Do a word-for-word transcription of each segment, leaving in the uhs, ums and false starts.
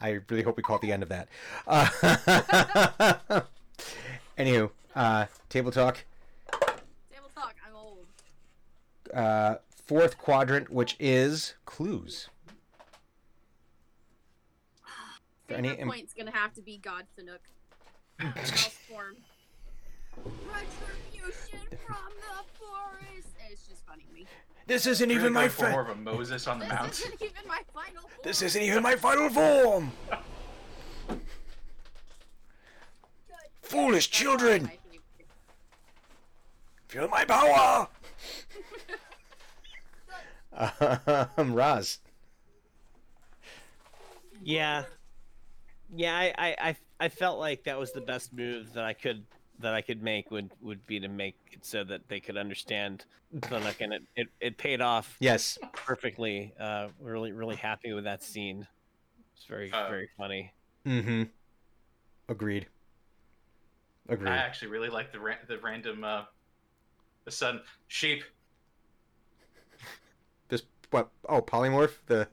I really hope we call it the end of that. Uh, anywho, uh, table talk. Table talk, I'm old. Uh, fourth quadrant, which is clues. Any Im- point's going to have to be God Sanook. Uh, form. Retribution from the forest. And it's just funny to me. This isn't even my fi- more of a Moses on the mountain. This isn't even my final form. This isn't even my final form. Foolish children. Feel my power. um, Raz. Yeah. Yeah, I, I, I felt like that was the best move that I could that I could make would, would be to make it so that they could understand Sonic, and it, it, it paid off. Yes, perfectly. Uh, really, really happy with that scene. It's very, uh, very funny. Mm-hmm. Agreed. Agreed. I actually really like the ra- the random uh, the sudden sheep. This what? Oh, polymorph the.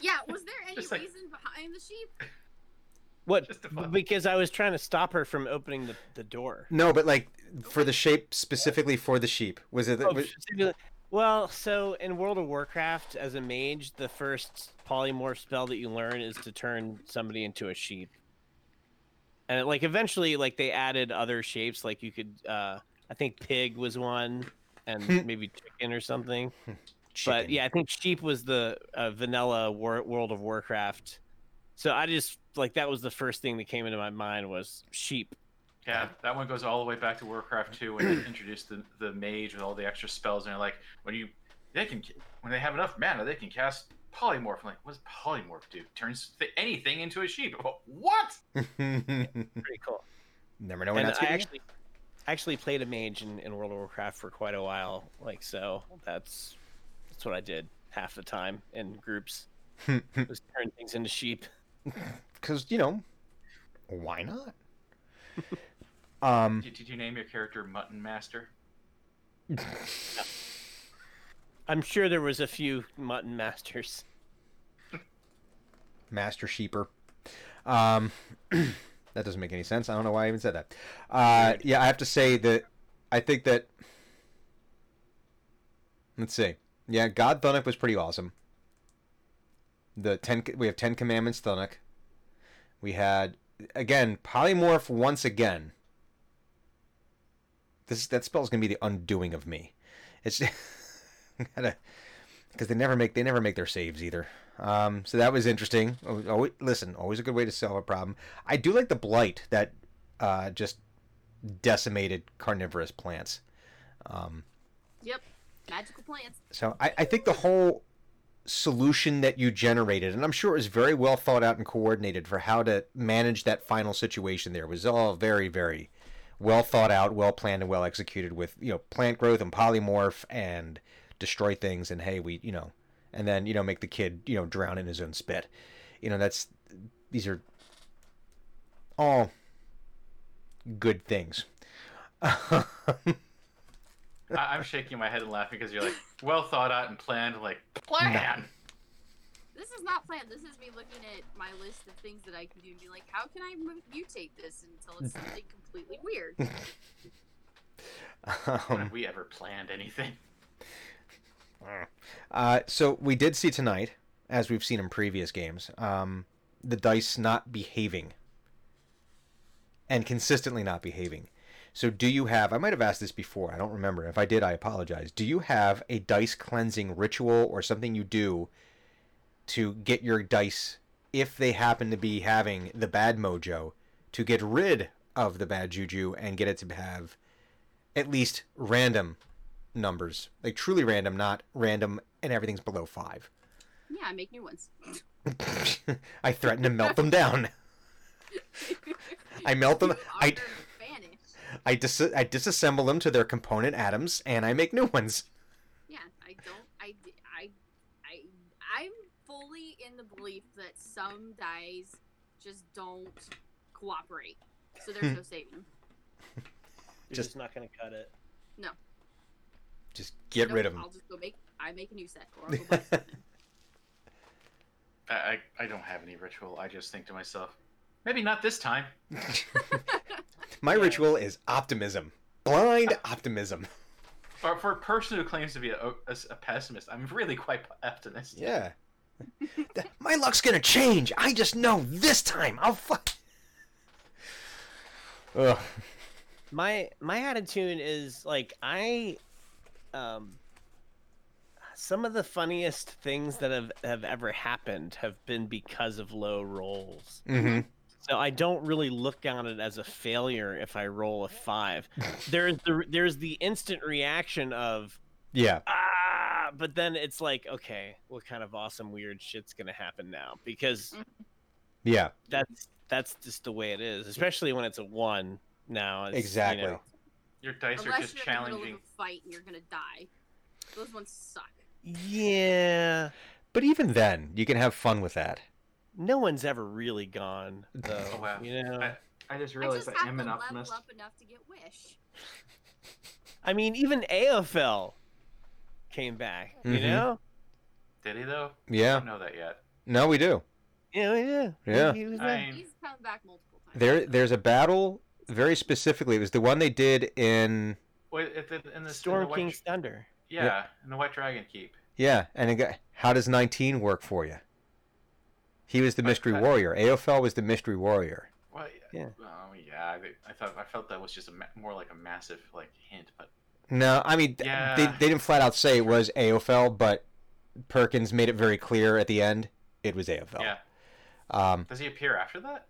Yeah, was there any like, reason behind the sheep? What? Because I was trying to stop her from opening the, the door. No, but like for the shape specifically for the sheep. Was it? The, oh, was... Well, so in World of Warcraft, as a mage, the first polymorph spell that you learn is to turn somebody into a sheep. And like eventually, like they added other shapes. Like you could, uh, I think pig was one, and maybe chicken or something. Chicken. But yeah, I think sheep was the uh, vanilla war- World of Warcraft. So I just like that was the first thing that came into my mind was sheep. Yeah, that one goes all the way back to Warcraft two when they introduced the, the mage with all the extra spells, and they're like, when you they can when they have enough mana, they can cast polymorph. I'm like, what does polymorph do? Turns th- anything into a sheep. I'm like, what? Yeah, pretty cool. Never know when that's gonna actually I actually played a mage in, in World of Warcraft for quite a while. Like so, that's. That's what I did half the time in groups. Was turn things into sheep. Because, you know, why not? um, did, did you name your character Mutton Master? No. I'm sure there was a few Mutton Masters. Master Sheeper. Um, that doesn't make any sense. I don't know why I even said that. Uh, yeah, I have to say that I think that... Let's see. Yeah, God Thunuk was pretty awesome. The ten, we have Ten Commandments Thunuk. We had again polymorph once again. This that spell's gonna be the undoing of me. It's because they never make they never make their saves either. Um, so that was interesting. Always, listen, always a good way to solve a problem. I do like the blight that uh, just decimated carnivorous plants. Um, yep. Magical plants. So I, I think the whole solution that you generated, and I'm sure it was very well thought out and coordinated for how to manage that final situation there, was all very, very well thought out, well planned, and well executed with, you know, plant growth and polymorph and destroy things and, hey, we, you know, and then, you know, make the kid, you know, drown in his own spit. You know, that's, these are all good things. I'm shaking my head and laughing because you're like, well thought out and planned, like, plan! This is not planned. This is me looking at my list of things that I can do and be like, how can I mutate this until it's something completely weird? um, When have we ever planned anything? Uh, so we did see tonight, as we've seen in previous games, um, the dice not behaving. And consistently not behaving. So do you have, I might have asked this before, I don't remember. If I did, I apologize. Do you have a dice cleansing ritual or something you do to get your dice, if they happen to be having the bad mojo, to get rid of the bad juju and get it to have at least random numbers? Like truly random, not random and everything's below five. Yeah, I make new ones. I threaten to melt them down. I melt them. I... I dis I disassemble them to their component atoms and I make new ones. Yeah, I don't. I I I I'm fully in the belief that some dice just don't cooperate, so there's no saving them. You're just, just not gonna cut it. No. Just get no, rid of them. I'll just go make. I make a new set. Or I'll go buy something. I, I don't have any ritual. I just think to myself, maybe not this time. My yeah. ritual is optimism. Blind optimism. For, for a person who claims to be a, a, a pessimist, I'm really quite optimistic. Yeah. My luck's gonna change. I just know this time. I'll fuck. Ugh. My my attitude is like I, um, some of the funniest things that have, have ever happened have been because of low rolls. Mm-hmm. So I don't really look on it as a failure if I roll a five. There's the there's the instant reaction of yeah. Ah, but then it's like, okay, what kind of awesome weird shit's gonna happen now? Because yeah, that's that's just the way it is, especially when it's a one. Now exactly. You know, your dice unless are just you're challenging. In the fight and you're gonna die. Those ones suck. Yeah, but even then, you can have fun with that. No one's ever really gone, though. Oh, wow. You know, I, I just realized I, just I am an optimist. I have to level up enough to get wish. I mean, even A F L came back. Mm-hmm. You know? Did he though? Yeah. I don't know that yet. No, we do. Yeah, we do. Yeah. He, he was I mean... He's come back multiple times. There, there's a battle. Very specifically, it was the one they did in. Wait, in the Storm in the King's White... Thunder. Yeah, yeah, in the White Dragon Keep. Yeah, and it got... how does nineteen work for you? He was the mystery I, warrior. I... A O F L was the mystery warrior. Well, yeah. Oh yeah, I, I thought I felt that was just a ma- more like a massive like hint, but. No, I mean yeah. they they didn't flat out say it was A O F L, but Perkins made it very clear at the end it was A O F L. Yeah. Um, does he appear after that?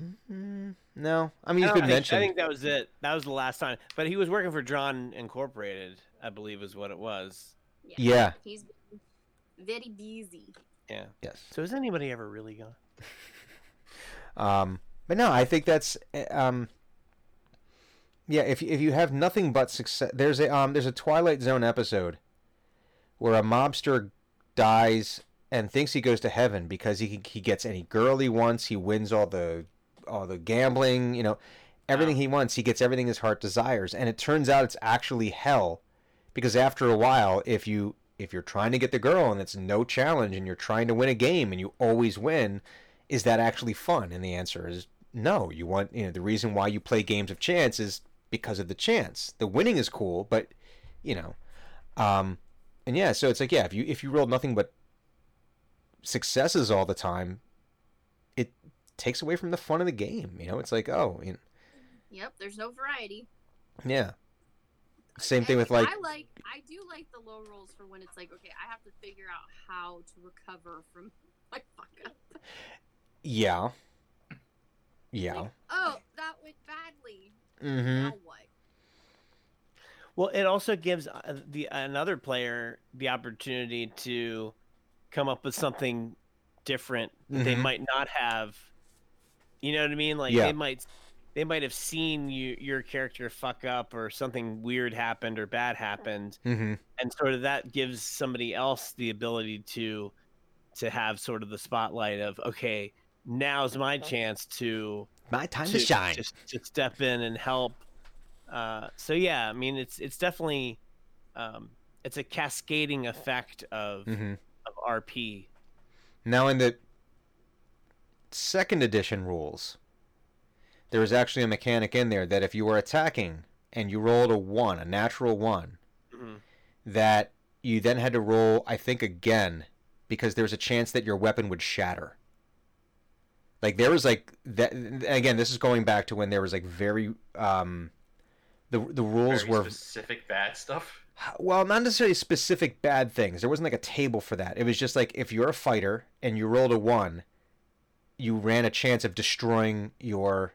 Mm-hmm. No, I mean, you could mention. I think that was it. That was the last time. But he was working for Drawn Incorporated, I believe, is what it was. Yeah. yeah. He's very busy. Yeah. Yes. So has anybody ever really gone? um, but no, I think that's um. Yeah, if if you have nothing but success, there's a um, there's a Twilight Zone episode where a mobster dies and thinks he goes to heaven because he he gets any girl he wants, he wins all the. all the gambling, you know, everything wow. he wants, he gets everything his heart desires. And it turns out it's actually hell because after a while, if you, if you're trying to get the girl and it's no challenge and you're trying to win a game and you always win, is that actually fun? And the answer is no. You want, you know, the reason why you play games of chance is because of the chance. The winning is cool, but you know, um, and yeah, so it's like, yeah, if you, if you roll nothing but successes all the time, it takes away from the fun of the game, you know. It's like, oh, you know. Yep. There's no variety. Yeah. Same and thing with like. I like. I do like the low rolls for when it's like, okay, I have to figure out how to recover from my fuck up. Yeah. Yeah. Like, oh, that went badly. Mm-hmm. Now what? Well, it also gives the another player the opportunity to come up with something different that mm-hmm. they might not have. You know what I mean? Like yeah. they might, they might have seen you, your character fuck up or something weird happened or bad happened, mm-hmm. and sort of that gives somebody else the ability to, to have sort of the spotlight of okay, now's my chance to my time to, to shine, to, to step in and help. Uh, so yeah, I mean it's it's definitely, um, it's a cascading effect of mm-hmm. of R P. Now in the second edition rules, there was actually a mechanic in there that if you were attacking and you rolled a one, a natural one, mm-hmm. that you then had to roll, I think, again, because there was a chance that your weapon would shatter. Like there was like that. Again, this is going back to when there was like very um, the the rules very were specific bad stuff. Well, not necessarily specific bad things. There wasn't like a table for that. It was just like if you're a fighter and you rolled a one, you ran a chance of destroying your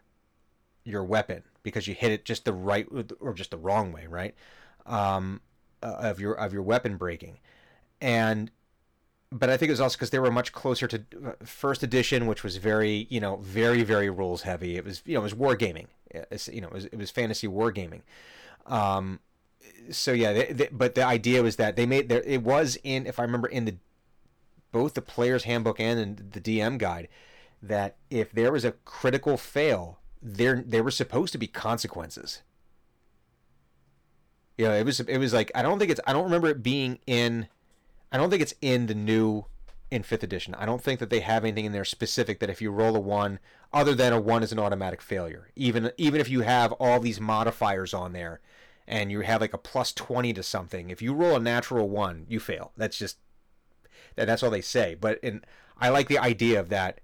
your weapon because you hit it just the right or just the wrong way, right? Um, uh, of your of your weapon breaking, and but I think it was also because they were much closer to first edition, which was very you know very very rules heavy. It was you know it was wargaming, it's, you know it was it was fantasy wargaming. Um, so yeah, they, they, but the idea was that they made there it was in if I remember in the both the player's handbook and in the D M guide. That if there was a critical fail, there there were supposed to be consequences. You know, it was it was like I don't think it's I don't remember it being in, I don't think it's in the new in fifth edition. I don't think that they have anything in there specific that if you roll a one, other than a one is an automatic failure. Even even if you have all these modifiers on there and you have like a plus twenty to something, if you roll a natural one, you fail. That's just, that, that's all they say. But in, I like the idea of that.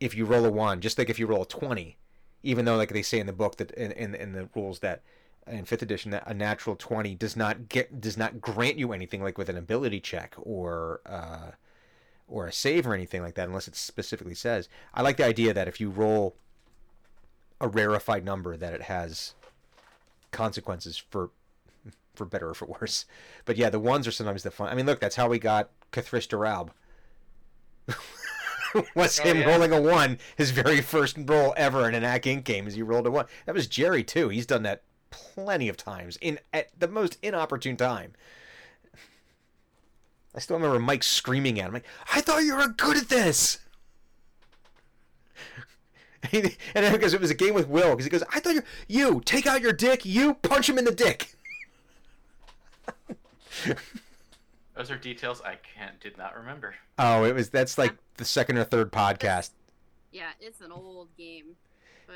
If you roll a one, just like if you roll a twenty, even though like they say in the book that in in, in the rules that in fifth edition that a natural twenty does not get does not grant you anything like with an ability check or uh, or a save or anything like that, unless it specifically says. I like the idea that if you roll a rarefied number, that it has consequences for for better or for worse. But yeah, the ones are sometimes the fun. I mean, look, that's how we got Cathristeralb. was oh, him yeah. rolling a one, his very first roll ever in an Ack Inc game, is he rolled a one. That was Jerry too. He's done that plenty of times in at the most inopportune time. I still remember Mike screaming at him, like, "I thought you were good at this." And then because it was a game with Will, because he goes, "I thought you you take out your dick, you punch him in the dick." Those are details I can't did not remember. Oh, it was that's like the second or third podcast. Yeah, it's an old game, but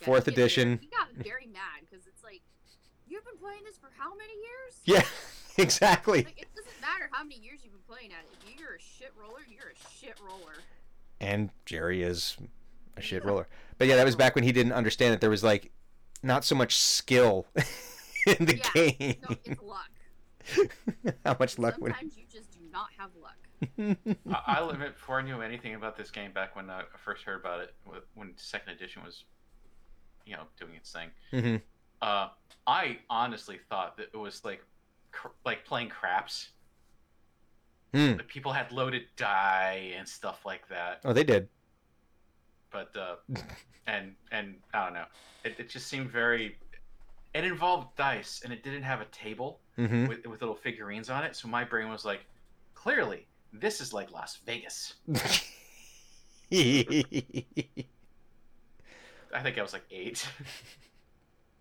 yeah, fourth edition. He got very mad because it's like, you've been playing this for how many years? Yeah, exactly. Like, it doesn't matter how many years you've been playing at it. If you're a shit roller, you're a shit roller. And Jerry is a shit roller. But yeah, that was back when he didn't understand that there was like not so much skill in the yeah, game. No, it's luck. How much luck would sometimes you just do not have luck. I, I'll admit, before I knew anything about this game, back when I first heard about it, when second edition was, you know, doing its thing, mm-hmm. uh, I honestly thought that it was like, cr- like playing craps. Mm. Like people had loaded die and stuff like that. Oh, they did. But uh, and and I don't know, it, it just seemed very. It involved dice, and it didn't have a table mm-hmm. with, with little figurines on it. So my brain was like, clearly, this is like Las Vegas. I think I was like eight.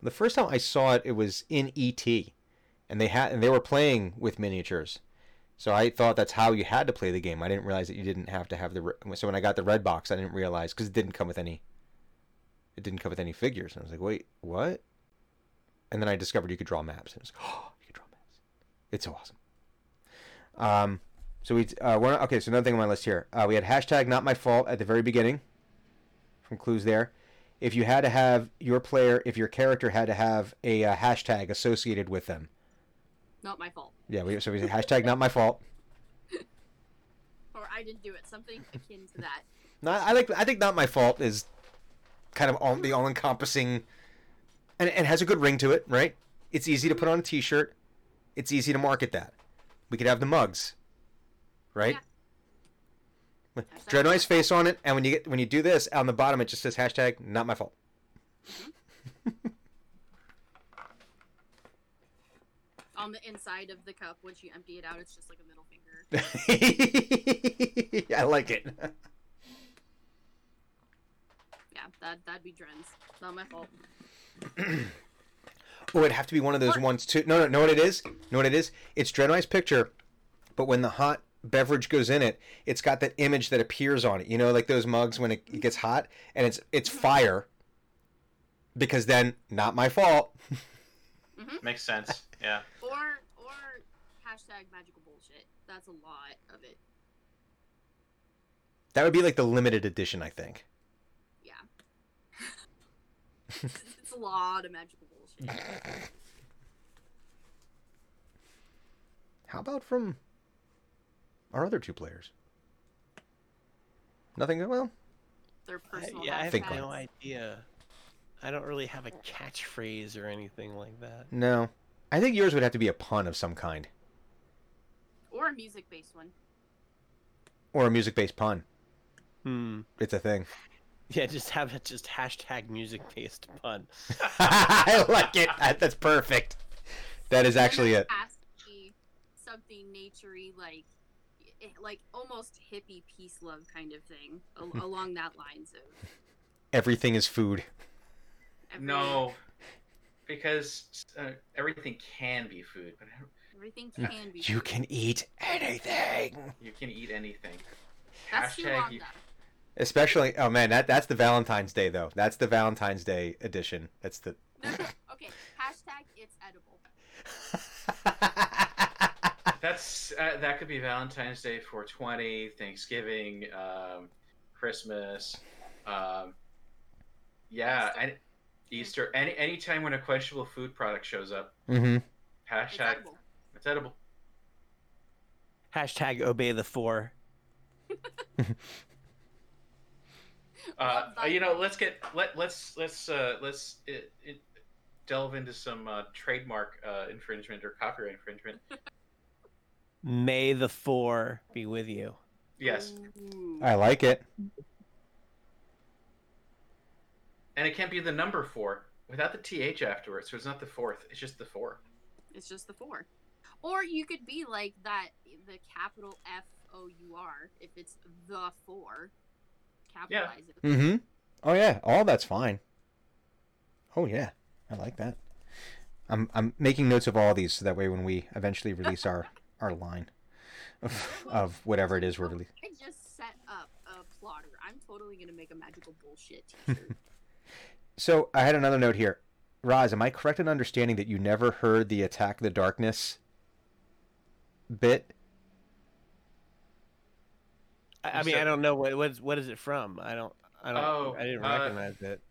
The first time I saw it, it was in E T, and they had and they were playing with miniatures. So I thought that's how you had to play the game. I didn't realize that you didn't have to have the. Re- so when I got the red box, I didn't realize because it didn't come with any. It didn't come with any figures, and I was like, wait, what? And then I discovered you could draw maps. And it was like, oh, you could draw maps. It's so awesome. Um, so we, uh, we're, okay, so another thing on my list here. Uh, we had hashtag not my fault at the very beginning. From clues there. If you had to have your player, if your character had to have a uh, hashtag associated with them. Not my fault. Yeah, we, so we said hashtag not my fault. Or I didn't do it. Something akin to that. No, I like. I think not my fault is kind of all, the all-encompassing... And it has a good ring to it, right? It's easy to put on a T-shirt. It's easy to market that. We could have the mugs, right? Yeah. Dreadnought's face on it, and when you get when you do this on the bottom, it just says hashtag not my fault. Mm-hmm. On the inside of the cup, once you empty it out, it's just like a middle finger. I like it. Yeah, that that'd be Dren's. Not my fault. Oh, it'd have to be one of those ones too. No, no, know what it is? Know what it is? It's Dreadnought's picture, but when the hot beverage goes in it, it's got that image that appears on it. You know, like those mugs when it, it gets hot, and it's it's fire. Because then, not my fault. Mm-hmm. Makes sense. Yeah. Or or hashtag magical bullshit. That's a lot of it. That would be like the limited edition, I think. Yeah. It's a lot of magical bullshit. How about from our other two players? Nothing? Well, their personal. I, yeah, I have no idea. I don't really have a catchphrase or anything like that. No, I think yours would have to be a pun of some kind, or a music-based one, or a music-based pun. Hmm, it's a thing. Yeah, just have it just hashtag music-based pun. I like it. That's perfect. That is actually it. Has to be something naturey, like, like almost hippie peace love kind of thing, along that lines of. Everything is food. Everything. No, because uh, everything can be food, but Everything can be. You can eat anything. You can eat anything. That's too long, though. Especially, oh man, that that's the Valentine's Day though. That's the Valentine's Day edition. That's the. Okay. Hashtag it's edible. That's uh, that could be Valentine's Day, four twenty, Thanksgiving, um, Christmas, um, yeah, Easter. Any, Easter. Any any time when a questionable food product shows up. Mm-hmm. Hashtag it's edible. It's edible. Hashtag obey the four. Uh, you know, let's get let let's let's uh, let's it, it, delve into some uh, trademark uh, infringement or copyright infringement. May the four be with you. Yes, I like it. And it can't be the number four without the th afterwards, so it's not the fourth. It's just the four. It's just the four. Or you could be like that, the capital F O U R, if it's the four. Capitalize yeah. it. Mm-hmm. Oh yeah, all that's fine. Oh yeah, I like that. I'm I'm making notes of all these so that way when we eventually release our, our line of, of whatever it is we're releasing. I just set up a plotter. I'm totally gonna make a magical bullshit t-shirt. So I had another note here. Roz, am I correct in understanding that you never heard the Attack of the Darkness bit? I mean, I don't know what what is, what is it from. I don't. I don't. Oh, I didn't recognize uh, it.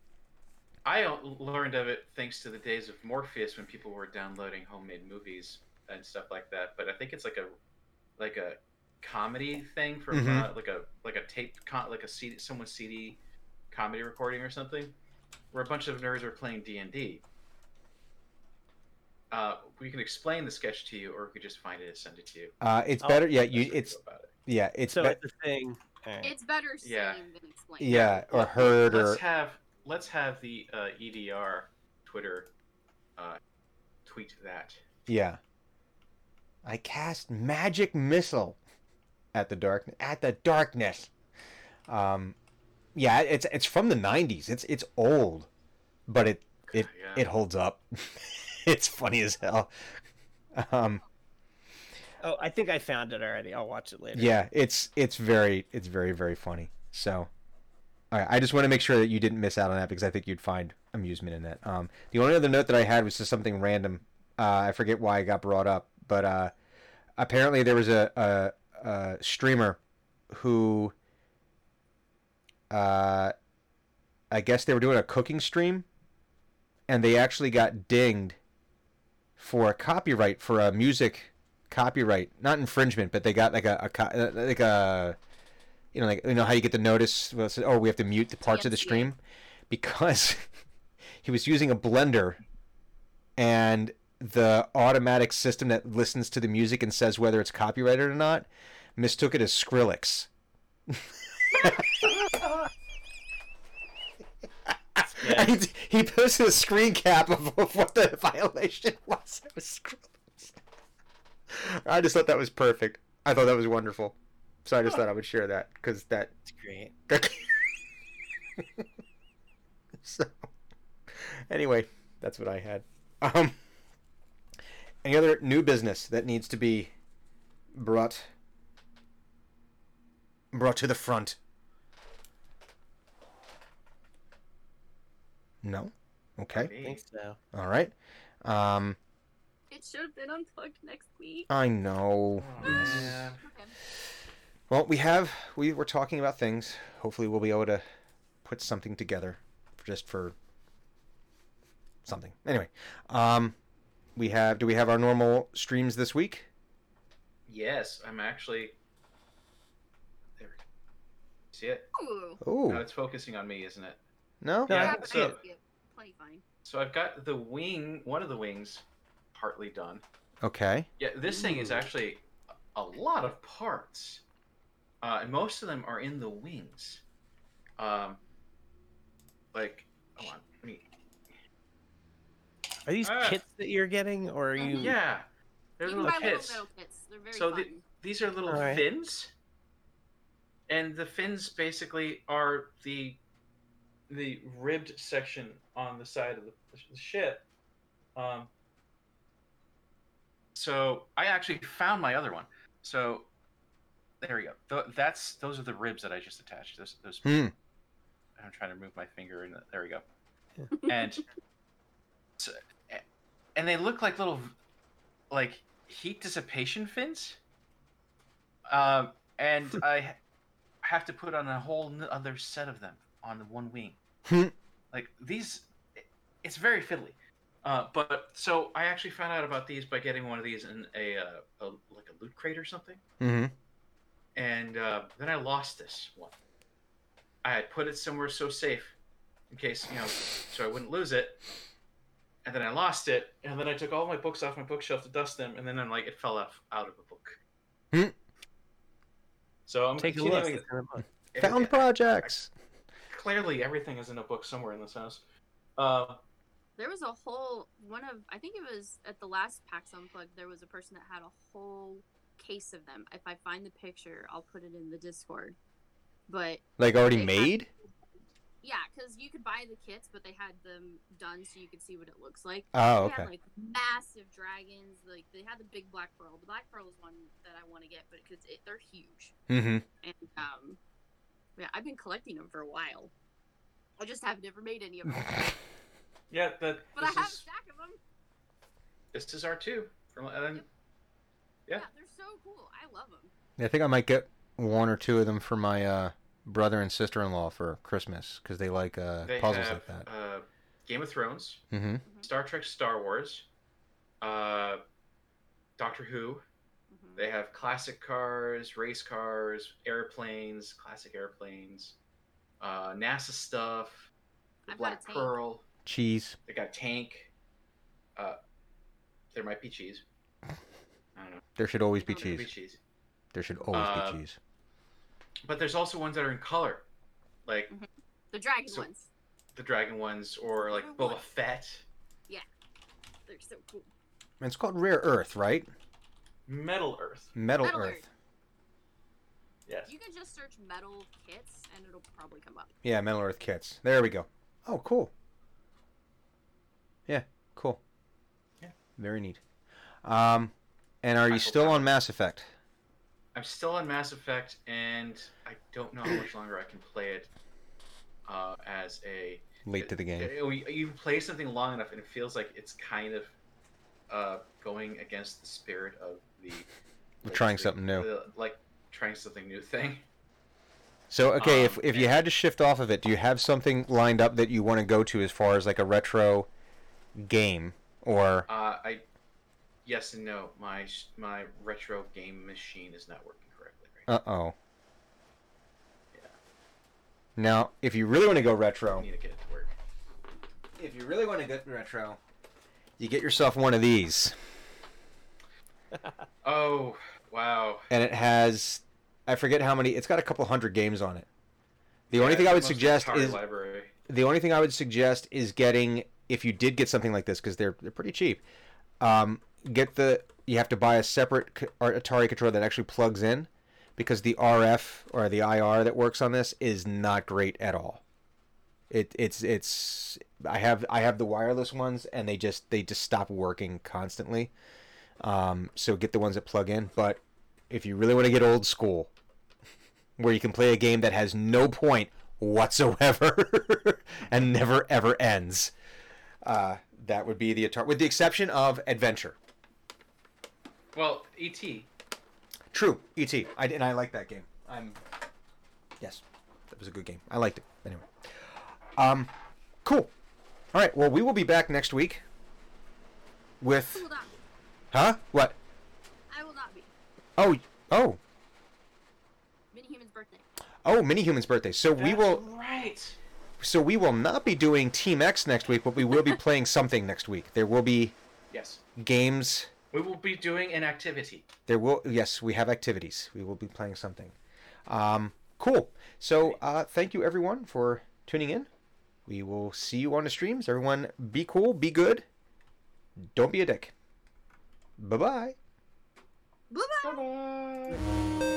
I learned of it thanks to the days of Morpheus when people were downloading homemade movies and stuff like that. But I think it's like a like a comedy thing from mm-hmm. uh, like a like a tape con- like a C D, someone's C D comedy recording or something, where a bunch of nerds are playing D and D. Uh, we can explain the sketch to you, or we could just find it and send it to you. Uh, it's oh, better. Yeah, you. It's. Yeah, it's so be- it's a thing. Right. It's better seen yeah. than explained. Yeah, or heard. Let's or... have let's have the uh, E D R Twitter uh, tweet that. Yeah, I cast magic missile at the dark at the darkness. Um, yeah, it's it's from the nineties. It's it's old, but it it yeah. it holds up. It's funny as hell. Um. Oh, I think I found it already. I'll watch it later. Yeah, it's it's very it's very very funny. So, all right, I just want to make sure that you didn't miss out on that because I think you'd find amusement in that. Um, the only other note that I had was just something random. Uh, I forget why it got brought up, but uh, apparently there was a, a, a streamer who, uh, I guess they were doing a cooking stream, and they actually got dinged for a copyright for a music. Copyright, not infringement, but they got like a, a like a you know like you know how you get the notice. Well, oh, we have to mute the parts yes, of the stream yeah. because he was using a blender, and the automatic system that listens to the music and says whether it's copyrighted or not mistook it as Skrillex. Yeah. he, he posted a screen cap of what the violation was. It was Skrillex. I just thought that was perfect. I thought that was wonderful. So I just thought I would share that because that's great. So, anyway, that's what I had. Um, any other new business that needs to be brought brought to the front? No? Okay. I think so. All right. Um... It should have been unplugged next week. I know. Oh, yeah. Okay. Well, we have we were talking about things. Hopefully, we'll be able to put something together, for, just for something. Anyway, um, we have. Do we have our normal streams this week? Yes, I'm actually. There we go. See it? Ooh. Ooh. No, it's focusing on me, isn't it? No. No. Yeah, so, plenty fine. So I've got the wing. One of the wings. Partly done. Okay. Yeah, this thing is actually a lot of parts, uh, and most of them are in the wings. Um, like, hold on, let me. Are these uh, kits that you're getting, or are you? Yeah, they're you little, can buy kits. little kits. They're very so fun. The, these are little right. fins, and the fins basically are the the ribbed section on the side of the, the ship. Um. So I actually found my other one. So there we go. That's those are the ribs that I just attached. Those those. Hmm. I'm trying to move my finger, and there we go. Yeah. And so, and they look like little like heat dissipation fins. Um, and I have to put on a whole other set of them on the one wing. Hmm. Like these, it's very fiddly. Uh, but so I actually found out about these by getting one of these in a, uh, a like a loot crate or something. Mm-hmm. And uh, then I lost this one. I had put it somewhere so safe in case, you know, so I wouldn't lose it. And then I lost it. And then I took all my books off my bookshelf to dust them. And then I'm like, it fell off out of a book. Mm-hmm. So I'm taking a look. It. It, Found it, projects. I, clearly, everything is in a book somewhere in this house. Um, uh, There was a whole, one of, I think it was at the last PAX Unplugged, there was a person that had a whole case of them. If I find the picture, I'll put it in the Discord. But like already made? Had, yeah, because you could buy the kits, but they had them done so you could see what it looks like. Oh, okay. They had like massive dragons. Like they had the big black pearl. The black pearl is one that I want to get, but because it, they're huge. Mm-hmm. And um, yeah, I've been collecting them for a while. I just have never made any of them. Yeah, that. But I have is, a stack of them. This is R two. From, and then, yep. yeah. yeah, they're so cool. I love them. Yeah, I think I might get one or two of them for my uh, brother and sister-in-law for Christmas because they like uh, they puzzles have, like that. Uh, Game of Thrones, mm-hmm. Star Trek, Star Wars, uh, Doctor Who. Mm-hmm. They have classic cars, race cars, airplanes, classic airplanes, uh, NASA stuff, I've Black Pearl. Cheese. They got tank. Uh, there might be cheese. I don't know. There should always be, cheese. be cheese. There should always uh, be cheese. But there's also ones that are in color, like mm-hmm. the dragon so, ones. The dragon ones, or like Boba ones. Fett. Yeah, they're so cool. And it's called Rare Earth, right? Metal Earth. Metal, Metal Earth. Earth. Yes. You can just search Metal Kits, and it'll probably come up. Yeah, Metal Earth Kits. There we go. Oh, cool. Yeah, cool. Yeah. Very neat. Um, and are you still on Mass Effect? I'm still on Mass Effect, and I don't know how much longer I can play it uh, as a... Late to the game. It, it, you play something long enough, and it feels like it's kind of uh, going against the spirit of the... We're like, trying the, something new. The, like, trying something new thing. So, okay, um, if if and, you had to shift off of it, do you have something lined up that you want to go to as far as, like, a retro... game or uh I yes and no my my retro game machine is not working correctly right now. Uh-oh. Yeah. Now, if you really want to go retro, you need to get it to work. If you really want to get retro, you get yourself one of these. Oh, wow. And it has I forget how many, it's got a couple hundred games on it. The yeah, only thing I would suggest is library. The only thing I would suggest is getting if you did get something like this, because they're they're pretty cheap, um, get the you have to buy a separate Atari controller that actually plugs in, because the R F or the I R that works on this is not great at all. It it's it's I have I have the wireless ones and they just they just stop working constantly. Um, so get the ones that plug in. But if you really want to get old school, where you can play a game that has no point whatsoever and never ever ends. Uh, that would be the Atari, with the exception of Adventure. Well, E T True, E T I and I like that game. I'm. Yes, that was a good game. I liked it. Anyway. Um, cool. All right. Well, we will be back next week. With. I will not be. Huh? What? I will not be. Oh. Oh. Minihuman's birthday. Oh, Minihuman's birthday. So That's we will. Right. So we will not be doing Team X next week, but we will be playing something next week. There will be yes games. We will be doing an activity. There will yes, we have activities. We will be playing something. Um, cool. So uh, thank you everyone for tuning in. We will see you on the streams. Everyone, be cool, be good. Don't be a dick. Bye bye. Bye bye.